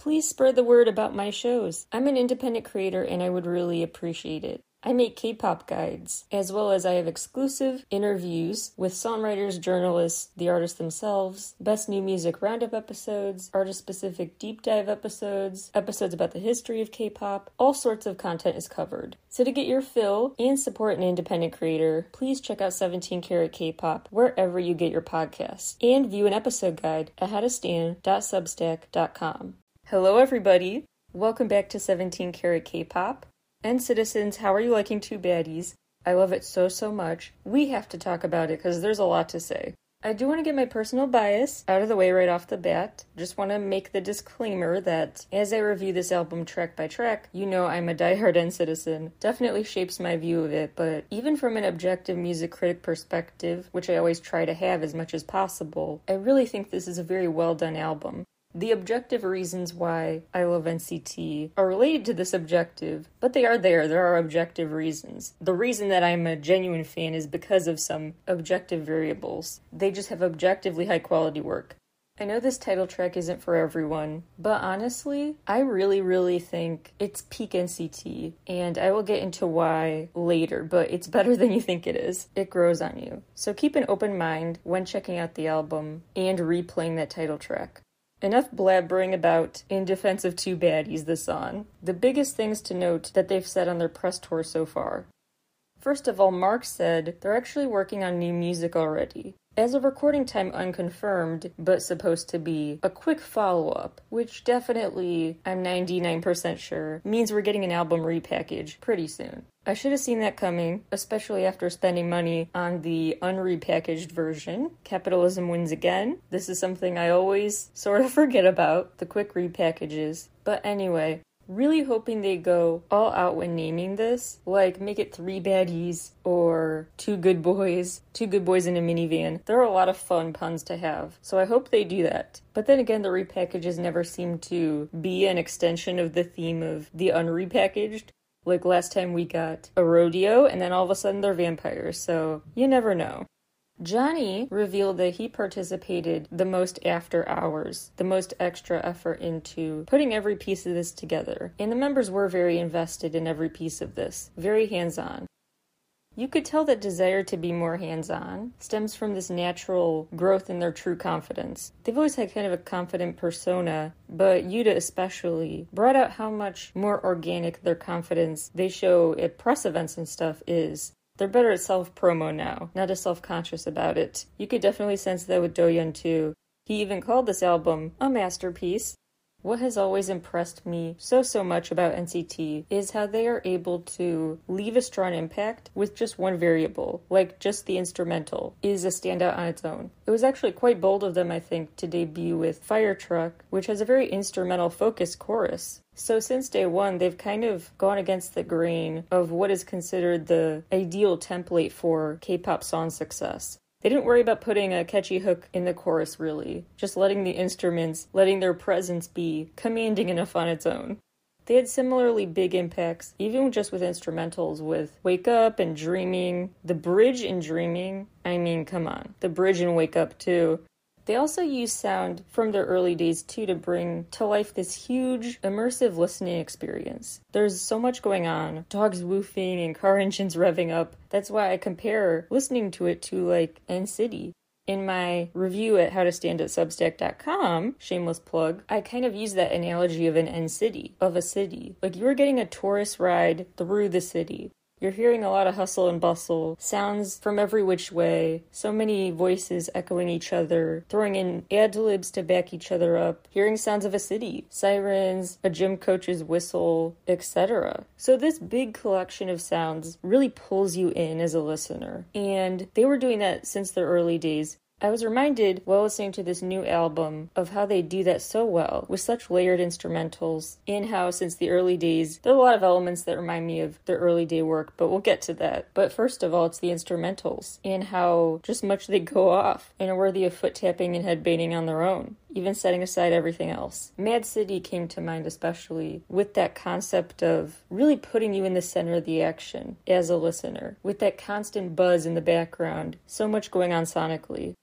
Please spread the word about my shows. I'm an independent creator and I would really appreciate it. I make K-pop guides, as well as I have exclusive interviews with songwriters, journalists, the artists themselves, best new music roundup episodes, artist-specific deep dive episodes, episodes about the history of K-pop. All sorts of content is covered. So to get your fill and support an independent creator, please check out 17 Karat K-Pop wherever you get your podcasts and view an episode guide at howtostand.substack.com. Hello everybody! Welcome back to 17 Karat K-Pop. And citizens, how are you liking Two Baddies? I love it so much. We have to talk about it because there's a lot to say. I do want to get my personal bias out of the way right off the bat. Just want to make the disclaimer that as I review this album track by track, you know I'm a diehard NCTizen. Definitely shapes my view of it, but even from an objective music critic perspective, which I always try to have as much as possible, I really think this is a very well done album. The objective reasons why I love NCT are related to this objective, but they are there. There are objective reasons. The reason that I'm a genuine fan is because of some objective variables. They just have objectively high quality work. I know this title track isn't for everyone, but honestly, I really think it's peak NCT, and I will get into why later, but it's better than you think it is. It grows on you. So keep an open mind when checking out the album and replaying that title track. Enough blabbering about in defense of Two Baddies this on. The biggest things to note that they've said on their press tour so far. First of all, Mark said they're actually working on new music already. As of recording time, unconfirmed, but supposed to be a quick follow-up, which definitely, I'm 99% sure, means we're getting an album repackage pretty soon. I should have seen that coming, especially after spending money on the unrepackaged version. Capitalism wins again. This is something I always sort of forget about, the quick repackages. But anyway, really hoping they go all out when naming this, like make it Three Baddies or Two Good Boys in a Minivan. There are a lot of fun puns to have, so I hope they do that. But then again, the repackages never seem to be an extension of the theme of the unrepackaged. Like last time we got a rodeo and then all of a sudden they're vampires, so you never know. Johnny revealed that he participated the most after hours, the most extra effort into putting every piece of this together. And the members were very invested in every piece of this, very hands-on. You could tell that desire to be more hands-on stems from this natural growth in their true confidence. They've always had kind of a confident persona, but Yuta especially brought out how much more organic their confidence they show at press events and stuff is. They're better at self-promo now, not as self-conscious about it. You could definitely sense that with Doyoung too. He even called this album a masterpiece. What has always impressed me so much about NCT is how they are able to leave a strong impact with just one variable, like just the instrumental, is a standout on its own. It was actually quite bold of them, I think, to debut with Fire Truck, which has a very instrumental-focused chorus. So since day one, they've kind of gone against the grain of what is considered the ideal template for K-pop song success. They didn't worry about putting a catchy hook in the chorus, really. Just letting the instruments, letting their presence be commanding enough on its own. They had similarly big impacts, even just with instrumentals, with Wake Up and Dreaming. The bridge in Dreaming, I mean, come on. The bridge in Wake Up, too. They also used sound from their early days, too, to bring to life this huge, immersive listening experience. There's so much going on. Dogs woofing and car engines revving up. That's why I compare listening to it to, like, NCT. In my review at howtostand.substack.com, shameless plug, I kind of use that analogy of an NCT, of a city. Like, you were getting a tourist ride through the city. You're hearing a lot of hustle and bustle, sounds from every which way, so many voices echoing each other, throwing in ad-libs to back each other up, hearing sounds of a city, sirens, a gym coach's whistle, etc. So this big collection of sounds really pulls you in as a listener, and they were doing that since their early days. I was reminded while listening to this new album of how they do that so well with such layered instrumentals in how since the early days there are a lot of elements that remind me of their early day work, but we'll get to that. But first of all, it's the instrumentals and how just much they go off and are worthy of foot tapping and head banging on their own, even setting aside everything else. Mad City came to mind especially with that concept of really putting you in the center of the action as a listener, with that constant buzz in the background, so much going on sonically.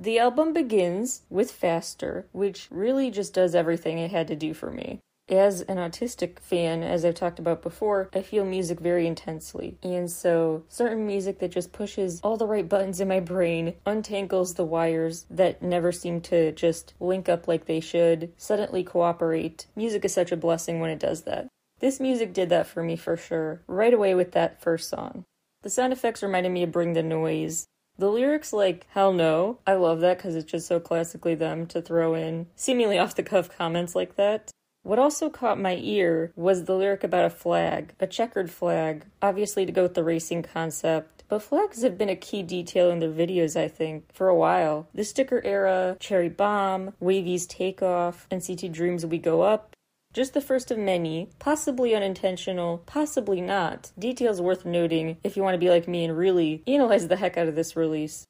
The album begins with Faster, which really just does everything it had to do for me. As an autistic fan, as I've talked about before, I feel music very intensely. And so certain music that just pushes all the right buttons in my brain, untangles the wires that never seem to just link up like they should, suddenly cooperate. Music is such a blessing when it does that. This music did that for me for sure, right away with that first song. The sound effects reminded me of Bring the Noise. The lyrics like, hell no, I love that because it's just so classically them to throw in seemingly off-the-cuff comments like that. What also caught my ear was the lyric about a flag, a checkered flag, obviously to go with the racing concept, but flags have been a key detail in their videos, I think, for a while. The Sticker era, Cherry Bomb, Wavy's Takeoff, NCT Dreams We Go Up, just the first of many, possibly unintentional, possibly not, details worth noting if you want to be like me and really analyze the heck out of this release.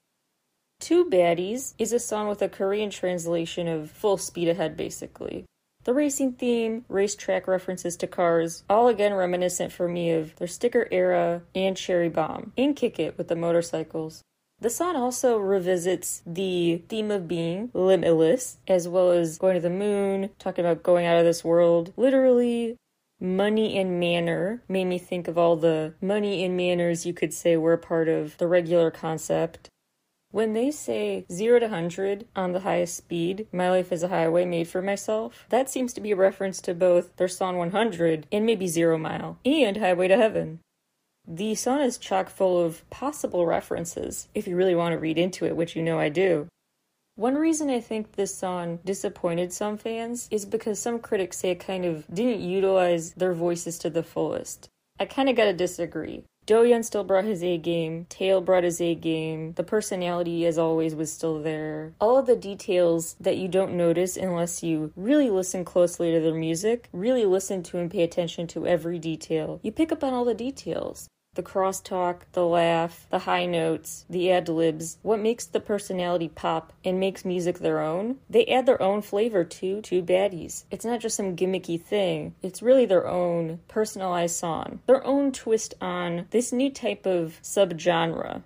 Two Baddies is a song with a Korean translation of full speed ahead, basically. The racing theme, racetrack references to cars, all again reminiscent for me of their Sticker era and Cherry Bomb, and Kick It with the motorcycles. The song also revisits the theme of being limitless, as well as going to the moon, talking about going out of this world. Literally, money and manner made me think of all the money and manners you could say were part of the regular concept. When they say 0 to 100 on the highest speed, my life is a highway made for myself, that seems to be a reference to both their song 100 and maybe 0 Mile and Highway to Heaven. The song is chock full of possible references, if you really want to read into it, which you know I do. One reason I think this song disappointed some fans is because some critics say it kind of didn't utilize their voices to the fullest. I kind of gotta disagree. Doyoung still brought his A-game, Tail brought his A-game, the personality, as always, was still there. All of the details that you don't notice unless you really listen closely to their music, really listen to and pay attention to every detail. You pick up on all the details. The crosstalk, the laugh, the high notes, the ad-libs, what makes the personality pop and makes music their own, they add their own flavor to Two Baddies. It's not just some gimmicky thing. It's really their own personalized song, their own twist on this new type of subgenre.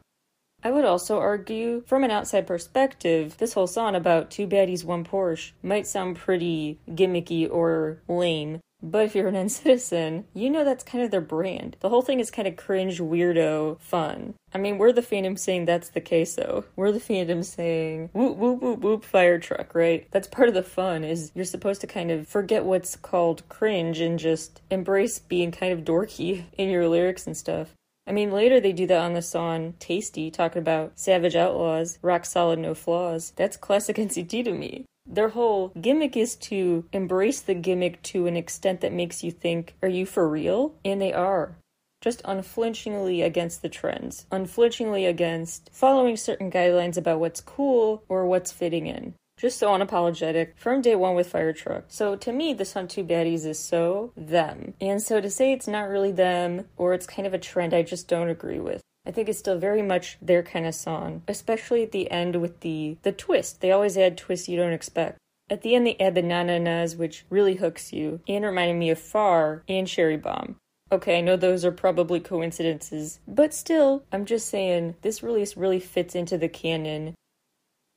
I would also argue, from an outside perspective, this whole song about Two Baddies, One Porsche might sound pretty gimmicky or lame. But if you're an NCTizen, you know that's kind of their brand. The whole thing is kind of cringe, weirdo, fun. I mean, we're the fandom saying that's the case, though. We're the fandom saying, whoop, whoop, whoop, whoop, Fire Truck, right? That's part of the fun, is you're supposed to kind of forget what's called cringe and just embrace being kind of dorky in your lyrics and stuff. I mean, later they do that on the song Tasty, talking about savage outlaws, rock solid, no flaws. That's classic NCT to me. Their whole gimmick is to embrace the gimmick to an extent that makes you think, are you for real? And they are. Just unflinchingly against the trends. Unflinchingly against following certain guidelines about what's cool or what's fitting in. Just so unapologetic from day one with Fire Truck. So to me, this on Two Baddies is so them. And so to say it's not really them or it's kind of a trend, I just don't agree with. I think it's still very much their kind of song, especially at the end with the twist. They always add twists you don't expect. At the end, they add the na-na-nas, which really hooks you and reminded me of Far and Cherry Bomb. Okay, I know those are probably coincidences, but still, I'm just saying, this release really fits into the canon.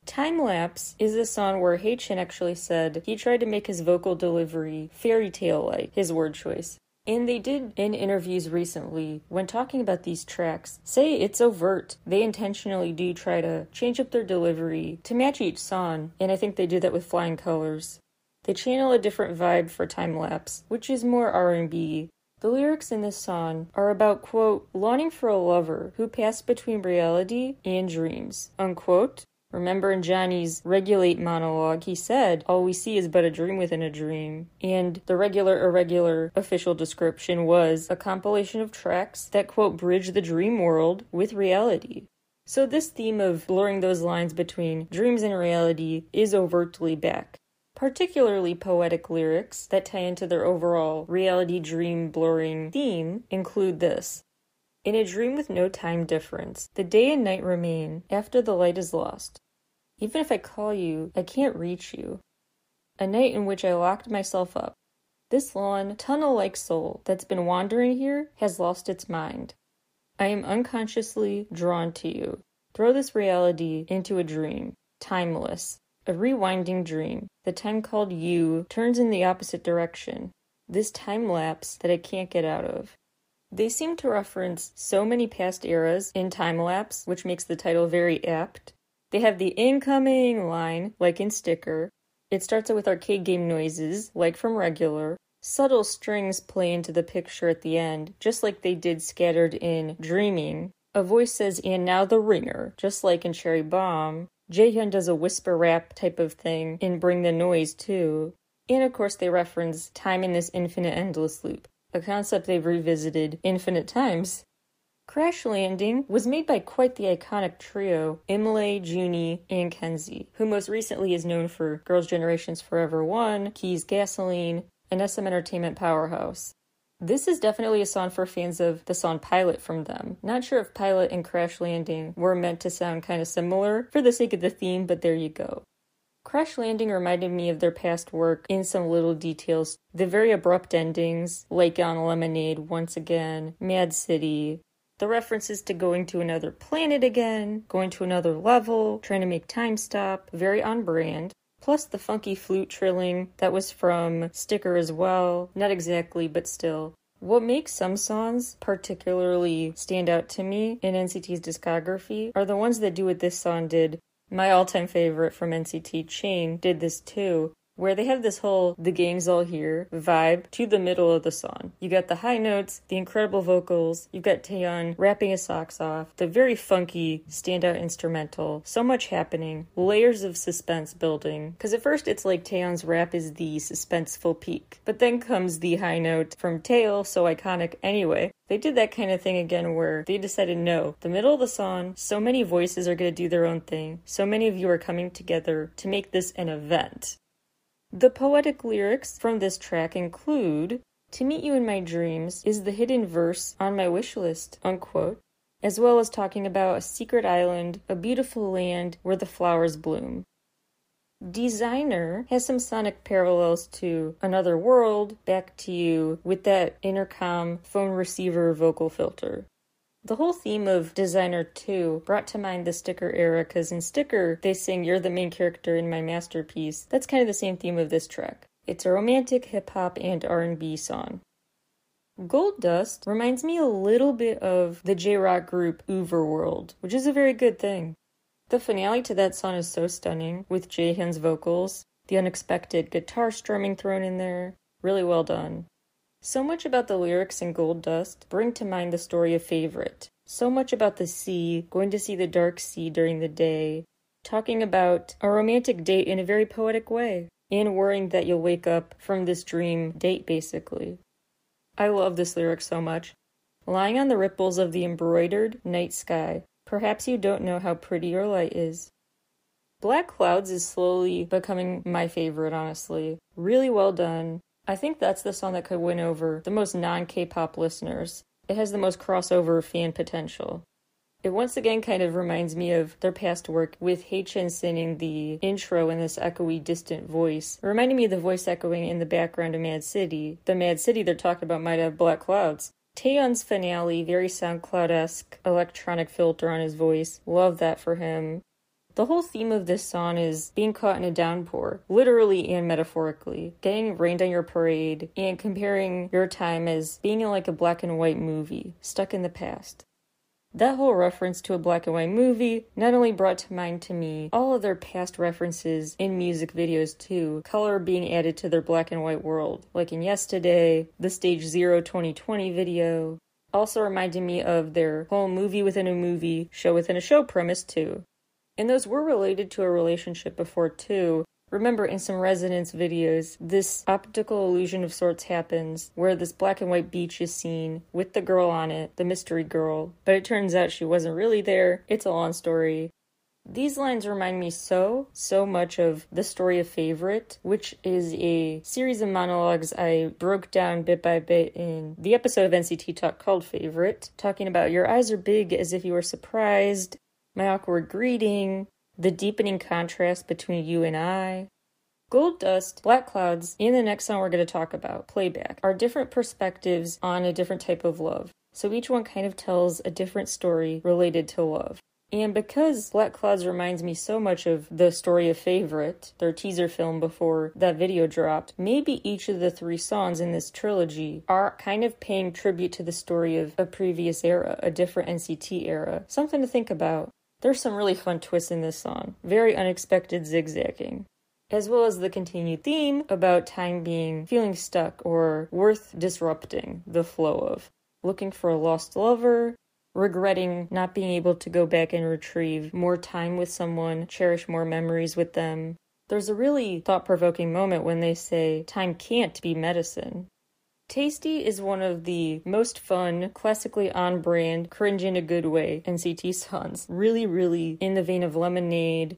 Time Lapse is a song where Haechan actually said he tried to make his vocal delivery fairy tale-like, his word choice. And they did, in interviews recently, when talking about these tracks, say it's overt. They intentionally do try to change up their delivery to match each song, and I think they do that with Flying Colors. They channel a different vibe for Time Lapse, which is more R&B. The lyrics in this song are about, quote, longing for a lover who passed between reality and dreams, unquote. Remember in Johnny's Regulate monologue, he said, all we see is but a dream within a dream. And the regular irregular official description was a compilation of tracks that, quote, bridge the dream world with reality. So this theme of blurring those lines between dreams and reality is overtly back. Particularly poetic lyrics that tie into their overall reality dream blurring theme include this. In a dream with no time difference, the day and night remain after the light is lost. Even if I call you, I can't reach you. A night in which I locked myself up. This lone, tunnel-like soul that's been wandering here has lost its mind. I am unconsciously drawn to you. Throw this reality into a dream. Timeless. A rewinding dream. The time called you turns in the opposite direction. This time lapse that I can't get out of. They seem to reference so many past eras in Time Lapse, which makes the title very apt. They have the incoming line, like in Sticker. It starts out with arcade game noises, like from Regular. Subtle strings play into the picture at the end, just like they did scattered in Dreaming. A voice says, "And now the ringer," just like in Cherry Bomb. Jaehyun does a whisper rap type of thing in Bring the Noise, too. And of course they reference time in this infinite endless loop, a concept they've revisited infinite times. Crash Landing was made by quite the iconic trio, Imlay, Junie, and Kenzie, who most recently is known for Girls' Generation's Forever 1, Key's Gasoline, and SM Entertainment Powerhouse. This is definitely a song for fans of the song Pilot from them. Not sure if Pilot and Crash Landing were meant to sound kind of similar for the sake of the theme, but there you go. Crash Landing reminded me of their past work in some little details. The very abrupt endings, like on Lemonade, Once Again, Mad City. The references to going to another planet again, going to another level, trying to make time stop, very on brand. Plus the funky flute trilling that was from Sticker as well. Not exactly, but still. What makes some songs particularly stand out to me in NCT's discography are the ones that do what this song did. My all-time favorite from NCT, Chain, did this too, where they have this whole "the gang's all here" vibe to the middle of the song. You got the high notes, the incredible vocals, you've got Taeyeon rapping his socks off, the very funky standout instrumental, so much happening, layers of suspense building. Because at first it's like Taeyeon's rap is the suspenseful peak, but then comes the high note from Taeyeon, so iconic anyway. They did that kind of thing again where they decided, no, the middle of the song, so many voices are going to do their own thing. So many of you are coming together to make this an event. The poetic lyrics from this track include, "To meet you in my dreams is the hidden verse on my wish list," unquote, as well as talking about a secret island, a beautiful land where the flowers bloom. Designer has some sonic parallels to Another World, Back to You, with that intercom phone receiver vocal filter. The whole theme of Designer 2 brought to mind the Sticker era, because in Sticker they sing, "You're the main character in my masterpiece." That's kind of the same theme of this track. It's a romantic hip-hop and R&B song. Gold Dust reminds me a little bit of the J-Rock group Overworld, which is a very good thing. The finale to that song is so stunning, with Jaehyun's vocals, the unexpected guitar strumming thrown in there. Really well done. So much about the lyrics in Gold Dust bring to mind The Story of Favorite. So much about the sea, going to see the dark sea during the day, talking about a romantic date in a very poetic way, and worrying that you'll wake up from this dream date, basically. I love this lyric so much. "Lying on the ripples of the embroidered night sky, perhaps you don't know how pretty your light is." Black Clouds is slowly becoming my favorite, honestly. Really well done. I think that's the song that could win over the most non-K-pop listeners. It has the most crossover fan potential. It once again kind of reminds me of their past work with Haechan singing the intro in this echoey, distant voice. It reminded me of the voice echoing in the background of Mad City. The Mad City they're talking about might have black clouds. Taeyeon's finale, very SoundCloud-esque electronic filter on his voice. Love that for him. The whole theme of this song is being caught in a downpour, literally and metaphorically, getting rained on your parade, and comparing your time as being in like a black and white movie, stuck in the past. That whole reference to a black and white movie not only brought to mind to me all of their past references in music videos too, color being added to their black and white world, like in Yesterday, the Stage Zero 2020 video. Also reminded me of their whole movie within a movie, show within a show premise too. And those were related to a relationship before too. Remember in some Resonance videos, this optical illusion of sorts happens where this black and white beach is seen with the girl on it, the mystery girl, but it turns out she wasn't really there. It's a long story. These lines remind me so much of The Story of Favorite, which is a series of monologues I broke down bit by bit in the episode of NCT Talk called Favorite, talking about your eyes are big as if you were surprised, my awkward greeting, the deepening contrast between you and I. Gold Dust, Black Clouds, and the next song we're going to talk about, Playback, are different perspectives on a different type of love. So each one kind of tells a different story related to love. And because Black Clouds reminds me so much of The Story of Favorite, their teaser film before that video dropped, maybe each of the three songs in this trilogy are kind of paying tribute to the story of a previous era, a different NCT era. Something to think about. There's some really fun twists in this song. Very unexpected zigzagging. As well as the continued theme about time being feeling stuck or worth disrupting the flow of. Looking for a lost lover. Regretting not being able to go back and retrieve more time with someone, cherish more memories with them. There's a really thought-provoking moment when they say, time can't be medicine. Tasty is one of the most fun, classically on-brand, cringe in a good way NCT songs. Really, really in the vein of Lemonade.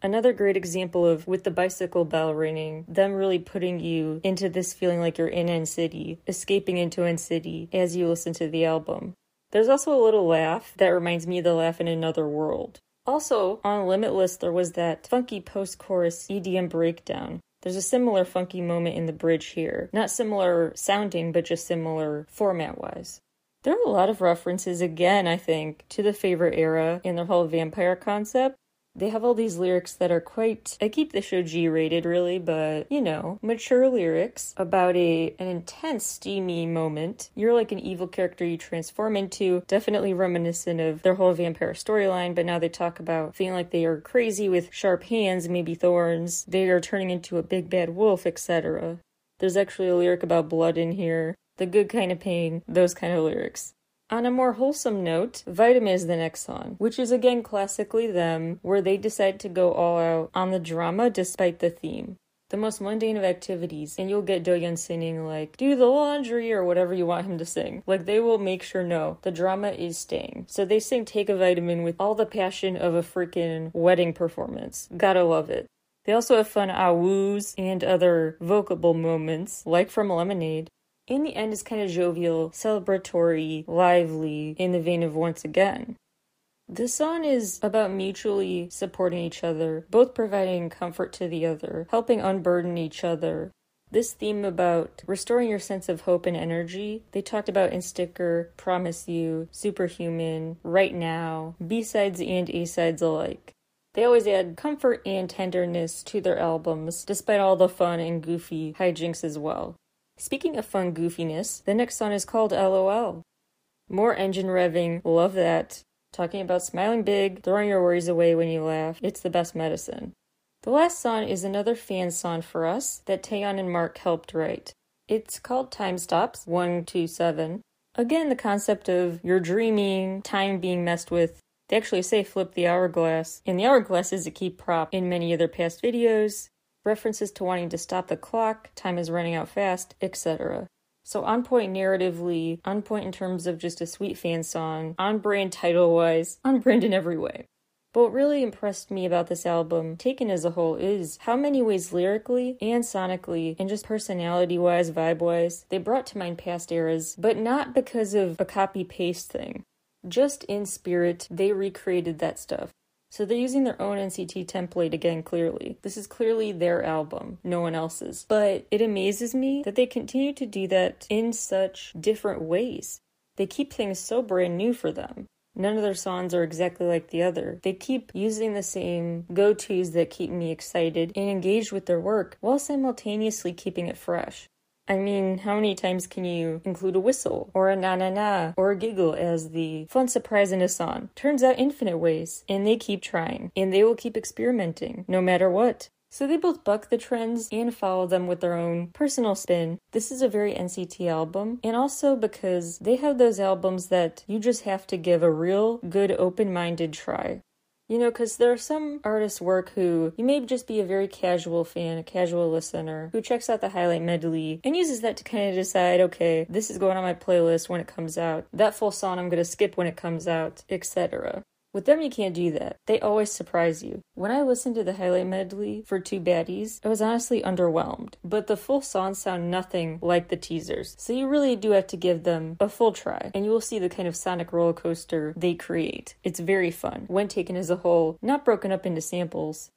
Another great example of, with the bicycle bell ringing, them really putting you into this feeling like you're in NCT, escaping into NCT as you listen to the album. There's also a little laugh that reminds me of the laugh in Another World. Also, on Limitless, there was that funky post-chorus EDM breakdown. There's a similar funky moment in the bridge here. Not similar sounding, but just similar format-wise. There are a lot of references, again, I think, to the Favorite era and their whole vampire concept. They have all these lyrics that are quite, I keep the show G-rated really, but, you know, mature lyrics about an intense, steamy moment. You're like an evil character you transform into, definitely reminiscent of their whole vampire storyline, but now they talk about feeling like they are crazy with sharp hands, maybe thorns, they are turning into a big bad wolf, etc. There's actually a lyric about blood in here, the good kind of pain, those kind of lyrics. On a more wholesome note, Vitamin is the next song, which is again classically them, where they decide to go all out on the drama despite the theme. The most mundane of activities, and you'll get Doyoung singing like, do the laundry or whatever you want him to sing. Like, they will make sure, no, the drama is staying. So they sing Take a Vitamin with all the passion of a freaking wedding performance. Gotta love it. They also have fun ah-woos and other vocable moments, like from Lemonade. In the end, it's kind of jovial, celebratory, lively, in the vein of Once Again. This song is about mutually supporting each other, both providing comfort to the other, helping unburden each other. This theme about restoring your sense of hope and energy, they talked about in Sticker, Promise You, Superhuman, Right Now, B-sides and A-sides alike. They always add comfort and tenderness to their albums, despite all the fun and goofy hijinks as well. Speaking of fun goofiness, the next song is called LOL. More engine revving, love that. Talking about smiling big, throwing your worries away when you laugh, it's the best medicine. The last song is another fan song for us that Taeyeon and Mark helped write. It's called Time Stops, 1, 2, 7. Again, the concept of you're dreaming, time being messed with. They actually say flip the hourglass, and the hourglass is a key prop in many of their past videos. References to wanting to stop the clock, time is running out fast, etc. So on point narratively, on point in terms of just a sweet fan song, on brand title-wise, on brand in every way. But what really impressed me about this album, taken as a whole, is how many ways lyrically and sonically, and just personality-wise, vibe-wise, they brought to mind past eras, but not because of a copy-paste thing. Just in spirit, they recreated that stuff. So they're using their own NCT template again, clearly. This is clearly their album, no one else's. But it amazes me that they continue to do that in such different ways. They keep things so brand new for them. None of their songs are exactly like the other. They keep using the same go-tos that keep me excited and engaged with their work while simultaneously keeping it fresh. I mean, how many times can you include a whistle, or a na-na-na, or a giggle as the fun surprise in a song? Turns out infinite ways, and they keep trying, and they will keep experimenting, no matter what. So they both buck the trends and follow them with their own personal spin. This is a very NCT album, and also because they have those albums that you just have to give a real good open-minded try. You know, because there are some artists' work who you may just be a very casual fan, a casual listener, who checks out the highlight medley and uses that to kind of decide, okay, this is going on my playlist when it comes out, that full song I'm going to skip when it comes out, etc. With them, you can't do that. They always surprise you. When I listened to the highlight medley for Two Baddies, I was honestly underwhelmed, but the full songs sound nothing like the teasers, so you really do have to give them a full try, and you will see the kind of sonic roller coaster they create. It's very fun, when taken as a whole, not broken up into samples.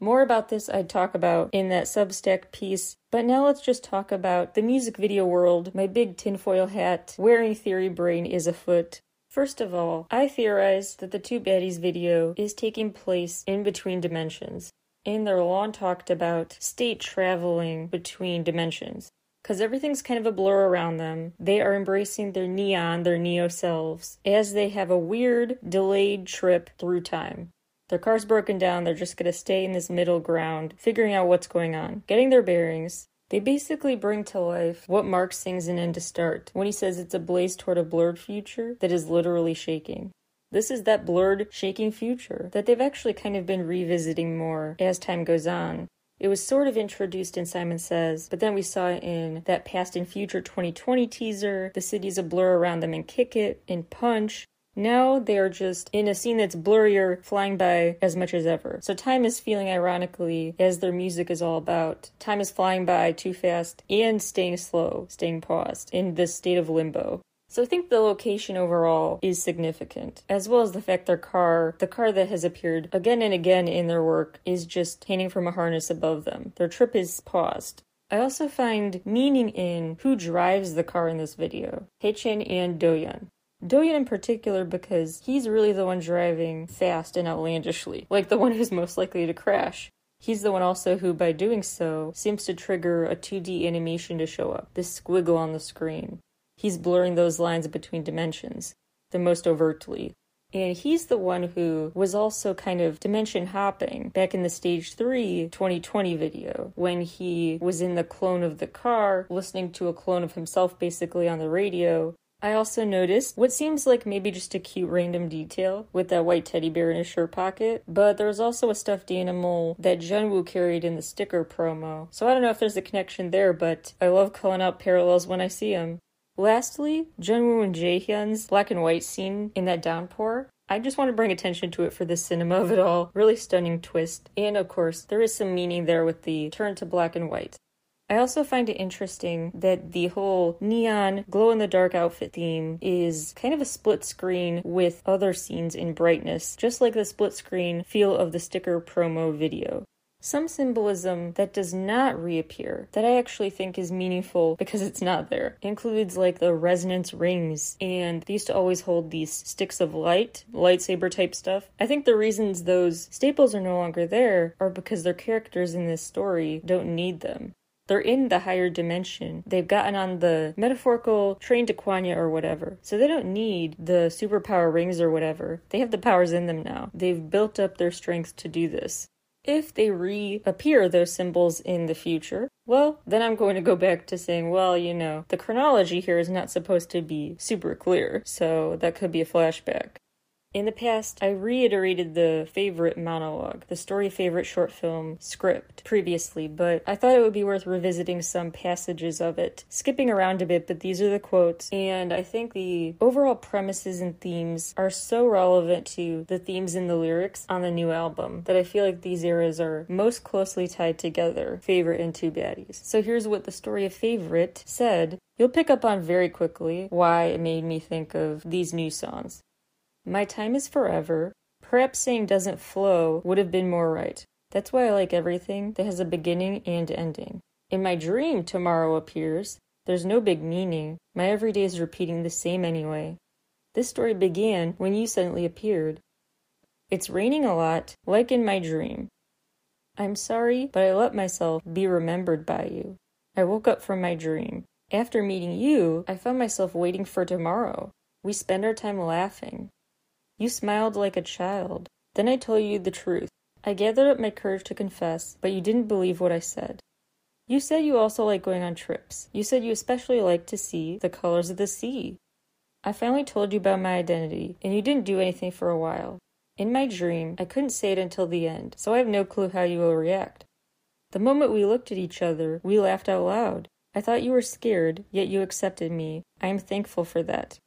More about this I'd talk about in that Substack piece, but now let's just talk about the music video world. My big tinfoil hat, wearing theory brain is afoot. First of all, I theorize that the Two Baddies video is taking place in between dimensions. In their long talked about state traveling between dimensions. Because everything's kind of a blur around them. They are embracing their neon, their neo selves, as they have a weird, delayed trip through time. Their car's broken down, they're just going to stay in this middle ground, figuring out what's going on, getting their bearings. They basically bring to life what Mark sings in End to Start when he says it's a blaze toward a blurred future that is literally shaking. This is that blurred, shaking future that they've actually kind of been revisiting more as time goes on. It was sort of introduced in Simon Says, but then we saw it in that Past and Future 2020 teaser, the city's a blur around them in Kick It, in Punch. Now they are just in a scene that's blurrier, flying by as much as ever. So time is feeling ironically, as their music is all about. Time is flying by too fast and staying slow, staying paused in this state of limbo. So I think the location overall is significant, as well as the fact their car, the car that has appeared again and again in their work, is just hanging from a harness above them. Their trip is paused. I also find meaning in who drives the car in this video, Haechan and Doyoung. Doyoung in particular, because he's really the one driving fast and outlandishly, like the one who's most likely to crash. He's the one also who, by doing so, seems to trigger a 2D animation to show up, this squiggle on the screen. He's blurring those lines between dimensions, the most overtly. And he's the one who was also kind of dimension hopping back in the Stage 3 2020 video, when he was in the clone of the car, listening to a clone of himself basically on the radio. I also noticed what seems like maybe just a cute random detail with that white teddy bear in his shirt pocket, but there was also a stuffed animal that Jungwoo carried in the Sticker promo. So I don't know if there's a connection there, but I love calling out parallels when I see them. Lastly, Jungwoo and Jaehyun's black and white scene in that downpour. I just want to bring attention to it for the cinema of it all. Really stunning twist. And of course, there is some meaning there with the turn to black and white. I also find it interesting that the whole neon glow-in-the-dark outfit theme is kind of a split screen with other scenes in brightness, just like the split screen feel of the Sticker promo video. Some symbolism that does not reappear, that I actually think is meaningful because it's not there, includes like the resonance rings, and they used to always hold these sticks of light, lightsaber type stuff. I think the reasons those staples are no longer there are because their characters in this story don't need them. They're in the higher dimension. They've gotten on the metaphorical train to Kwanya or whatever. So they don't need the superpower rings or whatever. They have the powers in them now. They've built up their strength to do this. If they reappear those symbols in the future, well, then I'm going to go back to saying, well, you know, the chronology here is not supposed to be super clear. So that could be a flashback. In the past, I reiterated the Favorite monologue, the Story of Favorite short film script previously, but I thought it would be worth revisiting some passages of it, skipping around a bit, but these are the quotes, and I think the overall premises and themes are so relevant to the themes in the lyrics on the new album that I feel like these eras are most closely tied together, Favorite and Two Baddies. So here's what the Story of Favorite said. You'll pick up on very quickly why it made me think of these new songs. My time is forever. Perhaps saying doesn't flow would have been more right. That's why I like everything that has a beginning and ending. In my dream, tomorrow appears. There's no big meaning. My everyday is repeating the same anyway. This story began when you suddenly appeared. It's raining a lot, like in my dream. I'm sorry, but I let myself be remembered by you. I woke up from my dream. After meeting you, I found myself waiting for tomorrow. We spend our time laughing. You smiled like a child. Then I told you the truth. I gathered up my courage to confess, but you didn't believe what I said. You said you also like going on trips. You said you especially like to see the colors of the sea. I finally told you about my identity, and you didn't do anything for a while. In my dream, I couldn't say it until the end, so I have no clue how you will react. The moment we looked at each other, we laughed out loud. I thought you were scared, yet you accepted me. I am thankful for that.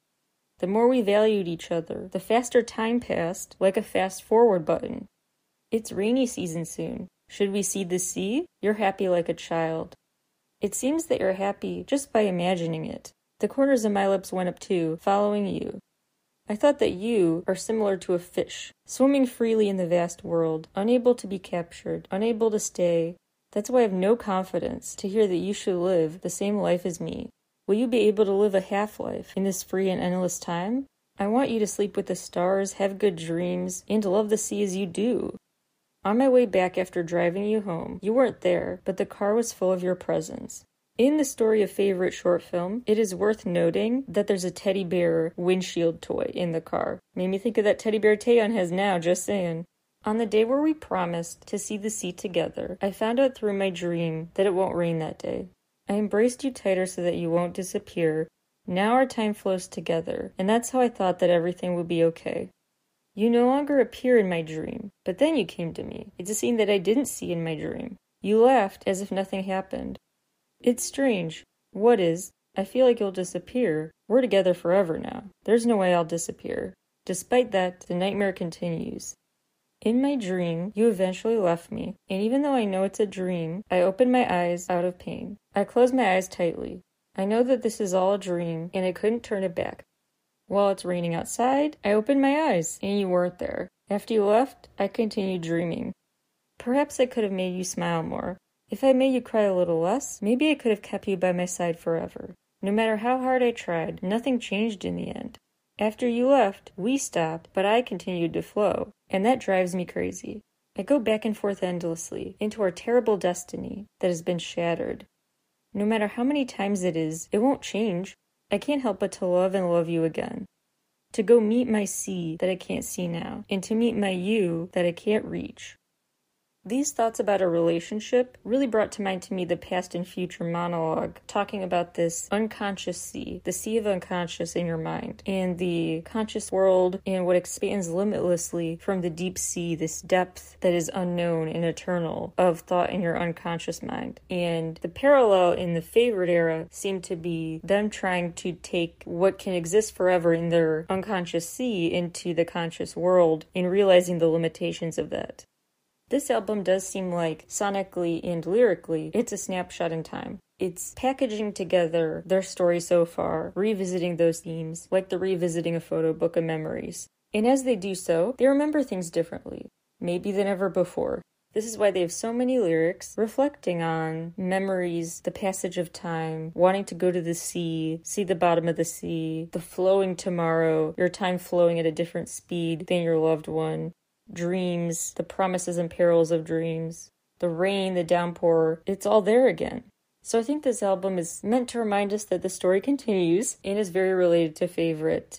The more we valued each other, the faster time passed, like a fast-forward button. It's rainy season soon. Should we see the sea? You're happy like a child. It seems that you're happy just by imagining it. The corners of my lips went up too, following you. I thought that you are similar to a fish, swimming freely in the vast world, unable to be captured, unable to stay. That's why I have no confidence to hear that you should live the same life as me. Will you be able to live a half-life in this free and endless time? I want you to sleep with the stars, have good dreams, and love the sea as you do. On my way back after driving you home, you weren't there, but the car was full of your presents. In The Story of Favorite short film, it is worth noting that there's a teddy bear windshield toy in the car. Made me think of that teddy bear Taeyeon has now, just saying. On the day where we promised to see the sea together, I found out through my dream that it won't rain that day. I embraced you tighter so that you won't disappear. Now our time flows together, and that's how I thought that everything would be okay. You no longer appear in my dream, but then you came to me. It's a scene that I didn't see in my dream. You laughed as if nothing happened. It's strange. What is? I feel like you'll disappear. We're together forever now. There's no way I'll disappear. Despite that, the nightmare continues. In my dream, you eventually left me, and even though I know it's a dream, I open my eyes out of pain. I close my eyes tightly. I know that this is all a dream, and I couldn't turn it back. While it's raining outside, I opened my eyes, and you weren't there. After you left, I continued dreaming. Perhaps I could have made you smile more. If I made you cry a little less, maybe I could have kept you by my side forever. No matter how hard I tried, nothing changed in the end. After you left, we stopped, but I continued to flow, and that drives me crazy. I go back and forth endlessly into our terrible destiny that has been shattered. No matter how many times it is, it won't change. I can't help but to love and love you again. To go meet my sea that I can't see now, and to meet my you that I can't reach. These thoughts about a relationship really brought to mind to me the past and future monologue talking about this unconscious sea, the sea of unconscious in your mind, and the conscious world and what expands limitlessly from the deep sea, this depth that is unknown and eternal of thought in your unconscious mind. And the parallel in the Favorite era seemed to be them trying to take what can exist forever in their unconscious sea into the conscious world and realizing the limitations of that. This album does seem like, sonically and lyrically, it's a snapshot in time. It's packaging together their story so far, revisiting those themes, like the revisiting a photo book of memories. And as they do so, they remember things differently, maybe than ever before. This is why they have so many lyrics reflecting on memories, the passage of time, wanting to go to the sea, see the bottom of the sea, the flowing tomorrow, your time flowing at a different speed than your loved one. Dreams, the promises and perils of dreams, the rain, the downpour, it's all there again. So I think this album is meant to remind us that the story continues and is very related to Favorite.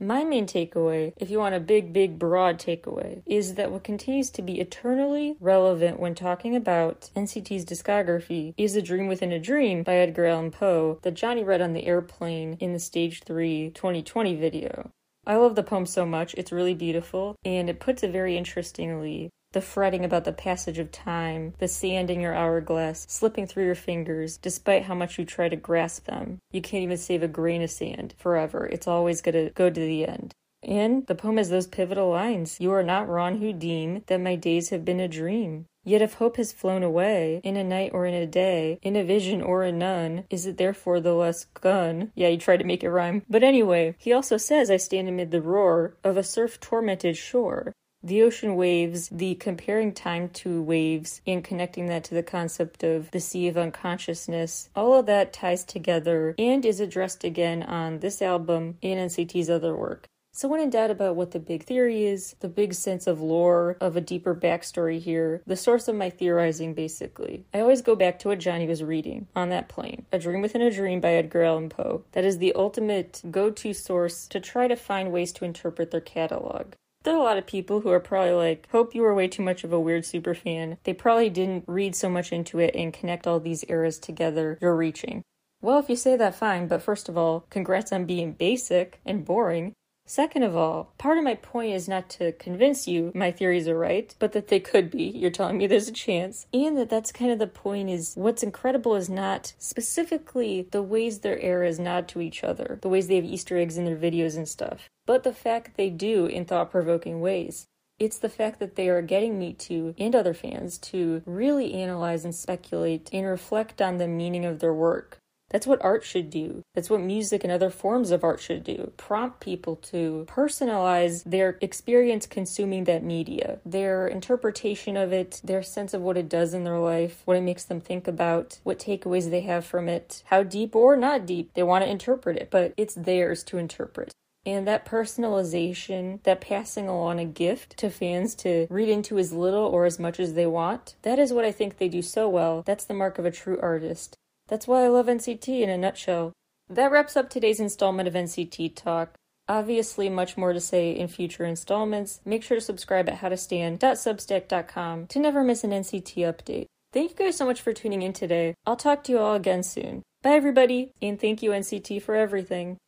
My main takeaway, if you want a big, broad takeaway, is that what continues to be eternally relevant when talking about NCT's discography is A Dream Within a Dream by Edgar Allan Poe that Johnny read on the airplane in the Stage 3 2020 video. I love the poem so much, it's really beautiful, and it puts it very interestingly. The fretting about the passage of time, the sand in your hourglass, slipping through your fingers, despite how much you try to grasp them. You can't even save a grain of sand forever, it's always going to go to the end. And the poem has those pivotal lines, "You are not wrong who deem that my days have been a dream. Yet if hope has flown away, in a night or in a day, in a vision or in none, is it therefore the less gun?" Yeah, you tried to make it rhyme. But anyway, he also says, "I stand amid the roar of a surf-tormented shore." The ocean waves, the comparing time to waves, and connecting that to the concept of the sea of unconsciousness, all of that ties together and is addressed again on this album and NCT's other work. So when in doubt about what the big theory is, the big sense of lore, of a deeper backstory here, the source of my theorizing basically, I always go back to what Johnny was reading on that plane, A Dream Within a Dream by Edgar Allan Poe. That is the ultimate go-to source to try to find ways to interpret their catalog. There are a lot of people who are probably like, hope you were way too much of a weird super fan. They probably didn't read so much into it and connect all these eras together. You're reaching. Well, if you say that, fine, but first of all, congrats on being basic and boring. Second of all, part of my point is not to convince you my theories are right, but that they could be. You're telling me there's a chance. And that's kind of the point is what's incredible is not specifically the ways their eras nod to each other, the ways they have Easter eggs in their videos and stuff, but the fact that they do in thought-provoking ways. It's the fact that they are getting me to, and other fans, to really analyze and speculate and reflect on the meaning of their work. That's what art should do. That's what music and other forms of art should do. Prompt people to personalize their experience consuming that media, their interpretation of it, their sense of what it does in their life, what it makes them think about, what takeaways they have from it, how deep or not deep they want to interpret it, but it's theirs to interpret. And that personalization, that passing along a gift to fans to read into as little or as much as they want, that is what I think they do so well. That's the mark of a true artist. That's why I love NCT in a nutshell. That wraps up today's installment of NCT Talk. Obviously, much more to say in future installments. Make sure to subscribe at howtostand.substack.com to never miss an NCT update. Thank you guys so much for tuning in today. I'll talk to you all again soon. Bye, everybody, and thank you, NCT, for everything.